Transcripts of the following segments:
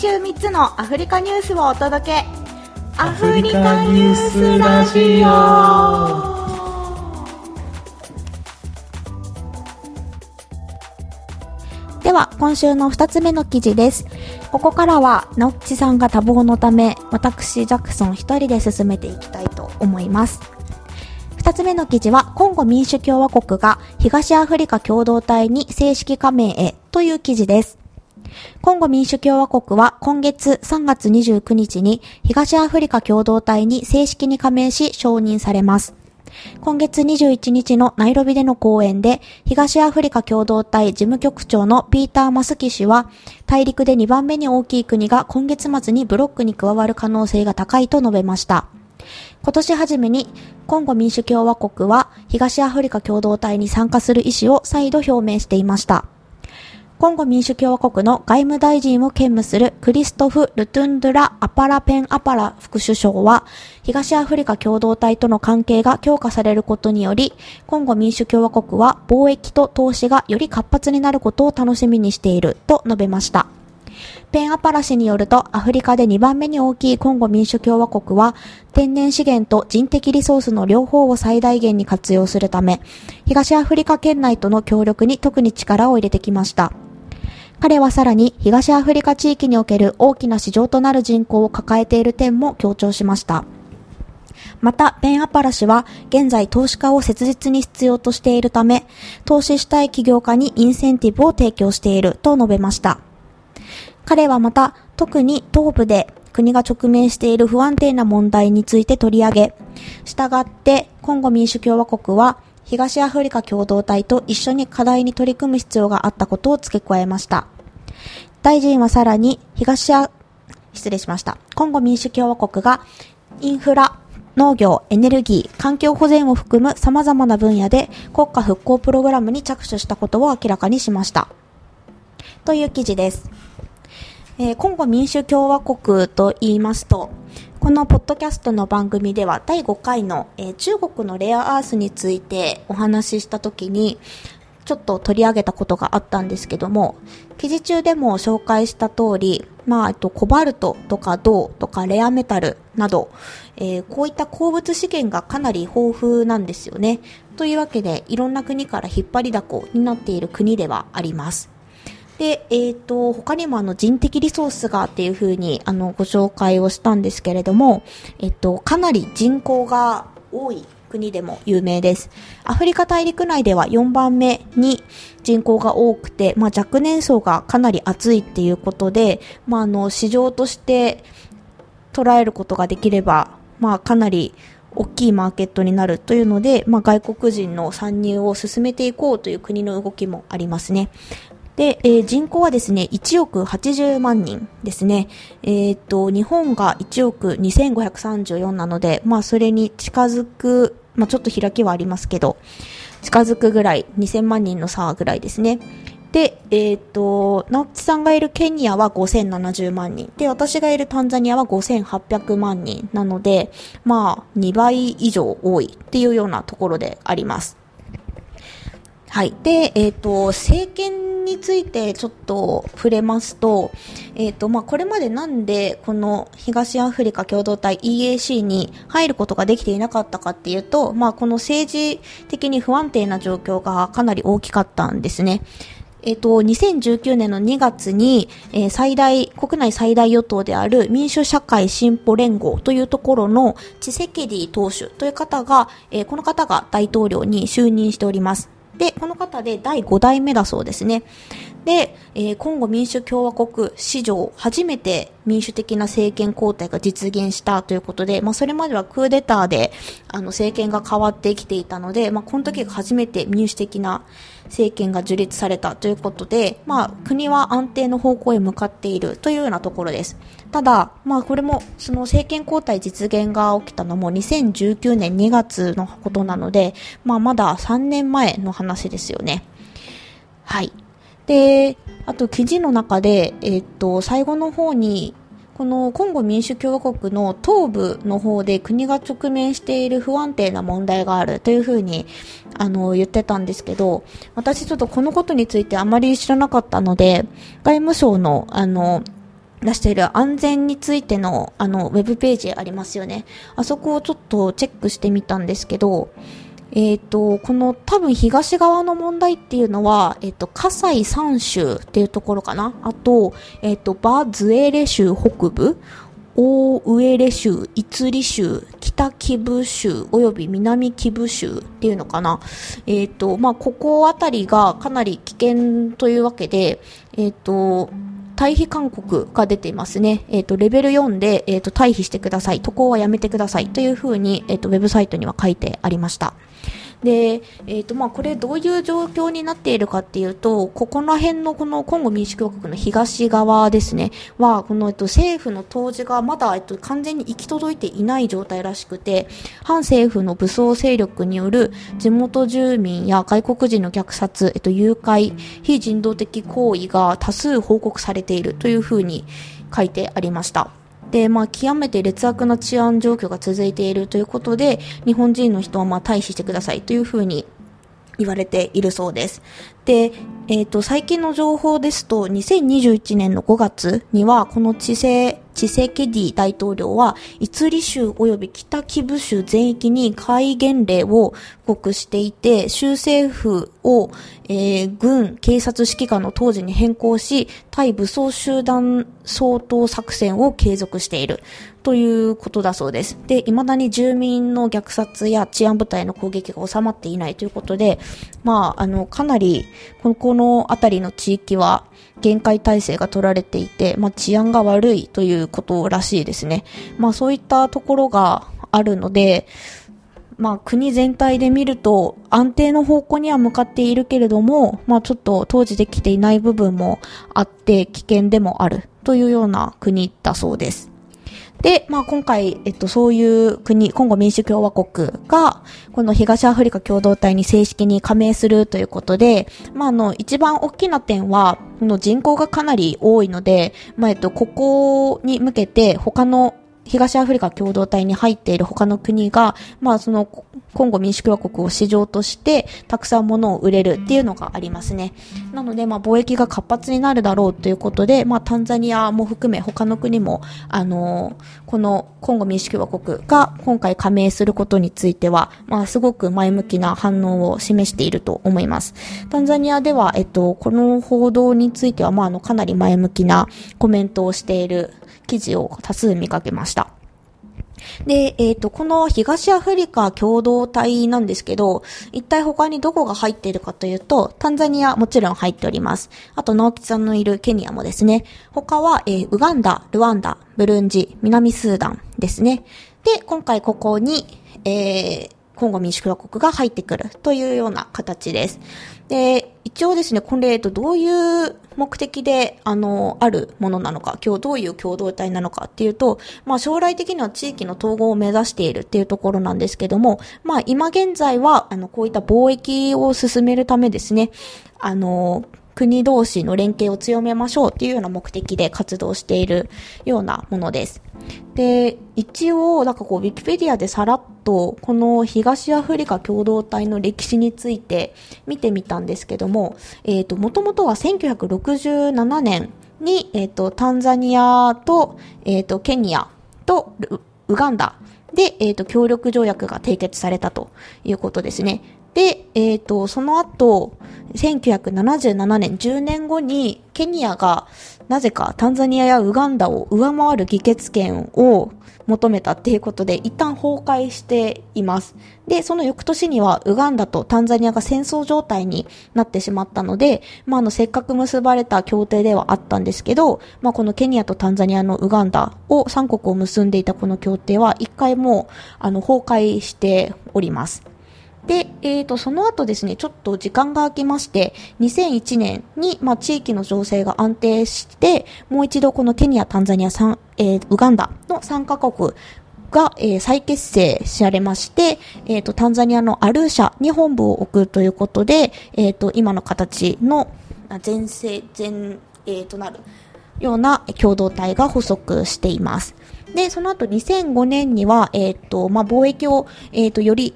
週3つのアフリカニュースをお届け、アフリカニュースラジオ。では今週の2つ目の記事です。ここからは直吉さんが多忙のため、私ジャクソン一人で進めていきたいと思います。2つ目の記事は、コンゴ民主共和国が東アフリカ共同体に正式加盟へという記事です。コンゴ民主共和国は今月3月29日に東アフリカ共同体に正式に加盟し承認されます。今月21日のナイロビでの講演で、東アフリカ共同体事務局長のピーター・マスキ氏は、大陸で2番目に大きい国が今月末にブロックに加わる可能性が高いと述べました。今年初めにコンゴ民主共和国は東アフリカ共同体に参加する意思を再度表明していました。コンゴ民主共和国の外務大臣を兼務するクリストフ・ルトゥンドゥラ・アパラペン・アパラ副首相は、東アフリカ共同体との関係が強化されることにより、コンゴ民主共和国は貿易と投資がより活発になることを楽しみにしていると述べました。ペン・アパラ氏によると、アフリカで2番目に大きいコンゴ民主共和国は、天然資源と人的リソースの両方を最大限に活用するため、東アフリカ圏内との協力に特に力を入れてきました。彼はさらに、東アフリカ地域における大きな市場となる人口を抱えている点も強調しました。また、ペン・アパラ氏は、現在投資家を切実に必要としているため、投資したい企業家にインセンティブを提供していると述べました。彼はまた、特に東部で国が直面している不安定な問題について取り上げ、したがって、コンゴ民主共和国は、東アフリカ共同体と一緒に課題に取り組む必要があったことを付け加えました。大臣はさらにコンゴ民主共和国がインフラ、農業、エネルギー、環境保全を含む様々な分野で国家復興プログラムに着手したことを明らかにしました。という記事です。コンゴ民主共和国と言いますと、このポッドキャストの番組では第5回の、中国のレアアースについてお話ししたときにちょっと取り上げたことがあったんですけども、記事中でも紹介した通り、コバルトとか銅とかレアメタルなど、こういった鉱物資源がかなり豊富なんですよね。というわけで、いろんな国から引っ張りだこになっている国ではあります。で、他にも人的リソースがっていう風にご紹介をしたんですけれども、かなり人口が多い国でも有名です。アフリカ大陸内では4番目に人口が多くて、若年層がかなり厚いっていうことで、市場として捉えることができれば、かなり大きいマーケットになるというので、外国人の参入を進めていこうという国の動きもありますね。で、人口はですね、1億80万人ですね。日本が1億2534なので、それに近づく、ちょっと開きはありますけど、近づくぐらい、2000万人の差ぐらいですね。で、直吉さんがいるケニアは5070万人。で、私がいるタンザニアは5800万人なので、2倍以上多いっていうようなところであります。はい。で、政権についてちょっと触れますと、これまでなんでこの東アフリカ共同体 EAC に入ることができていなかったかっていうと、この政治的に不安定な状況がかなり大きかったんですね。2019年の2月に、国内最大与党である民主社会進歩連合というところのチセケディ党首という方が、この方が大統領に就任しております。で、この方で第5代目だそうですね。で、コンゴ民主共和国史上初めて民主的な政権交代が実現したということで、それまではクーデターで政権が変わってきていたので、この時が初めて民主的な政権が樹立されたということで、国は安定の方向へ向かっているというようなところです。ただ、これもその政権交代実現が起きたのも2019年2月のことなので、まだ3年前の話ですよね。はい。で、あと記事の中で、最後の方に、このコンゴ民主共和国の東部の方で国が直面している不安定な問題があるというふうに言ってたんですけど、私ちょっとこのことについてあまり知らなかったので、外務省の出している安全についてのウェブページありますよね。あそこをちょっとチェックしてみたんですけど、この多分東側の問題っていうのは、葛西3州っていうところかな。あと、バズエレ州北部、大上レ州、イツリ州、北キブ州、および南キブ州っていうのかな。ここあたりがかなり危険というわけで、退避勧告が出ていますね。レベル4で、退避してください。渡航はやめてください。というふうに、ウェブサイトには書いてありました。で、これどういう状況になっているかっていうと、ここら辺のこのコンゴ民主共和国の東側ですね、は、この、政府の統治がまだ、完全に行き届いていない状態らしくて、反政府の武装勢力による地元住民や外国人の虐殺、誘拐、非人道的行為が多数報告されているというふうに書いてありました。で、極めて劣悪な治安状況が続いているということで、日本人の人は退避してくださいというふうに言われているそうです。で、最近の情報ですと、2021年の5月には、このチセケディ大統領は、イツリ州及び北キブ州全域に戒厳令を布告していて、州政府を、軍警察指揮官の当時に変更し、対武装集団掃討作戦を継続しているということだそうです。で、未だに住民の虐殺や治安部隊の攻撃が収まっていないということで、かなりこの辺りの地域は厳戒態勢が取られていて、治安が悪いということらしいですね。そういったところがあるので、国全体で見ると安定の方向には向かっているけれども、ちょっと当時できていない部分もあって危険でもあるというような国だそうです。で、今回、そういう国、コンゴ民主共和国が、この東アフリカ共同体に正式に加盟するということで、一番大きな点は、この人口がかなり多いので、ここに向けて、他の、東アフリカ共同体に入っている他の国が、コンゴ民主共和国を市場として、たくさん物を売れるっていうのがありますね。なので、貿易が活発になるだろうということで、タンザニアも含め他の国も、このコンゴ民主共和国が今回加盟することについては、すごく前向きな反応を示していると思います。タンザニアでは、この報道については、かなり前向きなコメントをしている記事を多数見かけました。で、この東アフリカ共同体なんですけど、一体他にどこが入っているかというと、タンザニアもちろん入っております。あと、直樹さんのいるケニアもですね。他は、ウガンダ、ルワンダ、ブルンジ、南スーダンですね。で、今回ここに、コンゴ民主共和国が入ってくるというような形です。で、一応ですね、これ、どういう目的で、あるものなのか、今日どういう共同体なのかっていうと、将来的には地域の統合を目指しているっていうところなんですけども、今現在は、こういった貿易を進めるためですね、国同士の連携を強めましょうっていうような目的で活動しているようなものです。で、一応、ウィキペディアでさらっと、この東アフリカ共同体の歴史について見てみたんですけども、もともとは1967年に、タンザニアと、ケニアと、ウガンダで、協力条約が締結されたということですね。で、その後、1977年、10年後に、ケニアが、なぜかタンザニアやウガンダを上回る議決権を求めたっていうことで、一旦崩壊しています。で、その翌年には、ウガンダとタンザニアが戦争状態になってしまったので、せっかく結ばれた協定ではあったんですけど、このケニアとタンザニアのウガンダを、3国を結んでいたこの協定は、一回もう、崩壊しております。で、その後ですね、ちょっと時間が空きまして、2001年に、地域の情勢が安定して、もう一度このケニア、タンザニア、ウガンダの3カ国が、再結成されまして、タンザニアのアルーシャに本部を置くということで、今の形の前衛となるような共同体が発足しています。で、その後2005年には、貿易を、より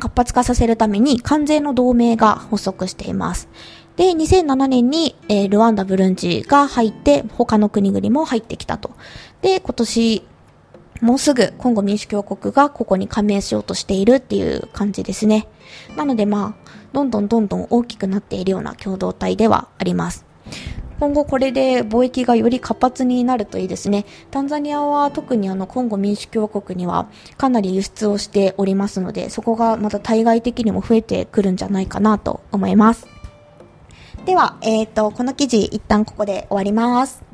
活発化させるために関税の同盟が発足しています。で、2007年に、ルワンダ、ブルンジが入って、他の国々も入ってきたと。で、今年、もうすぐ、コンゴ民主共和国がここに加盟しようとしているっていう感じですね。なのでまあ、どんどん大きくなっているような共同体ではあります。今後これで貿易がより活発になるといいですね。タンザニアは特にコンゴ民主共和国にはかなり輸出をしておりますので、そこがまた対外的にも増えてくるんじゃないかなと思います。では、この記事一旦ここで終わります。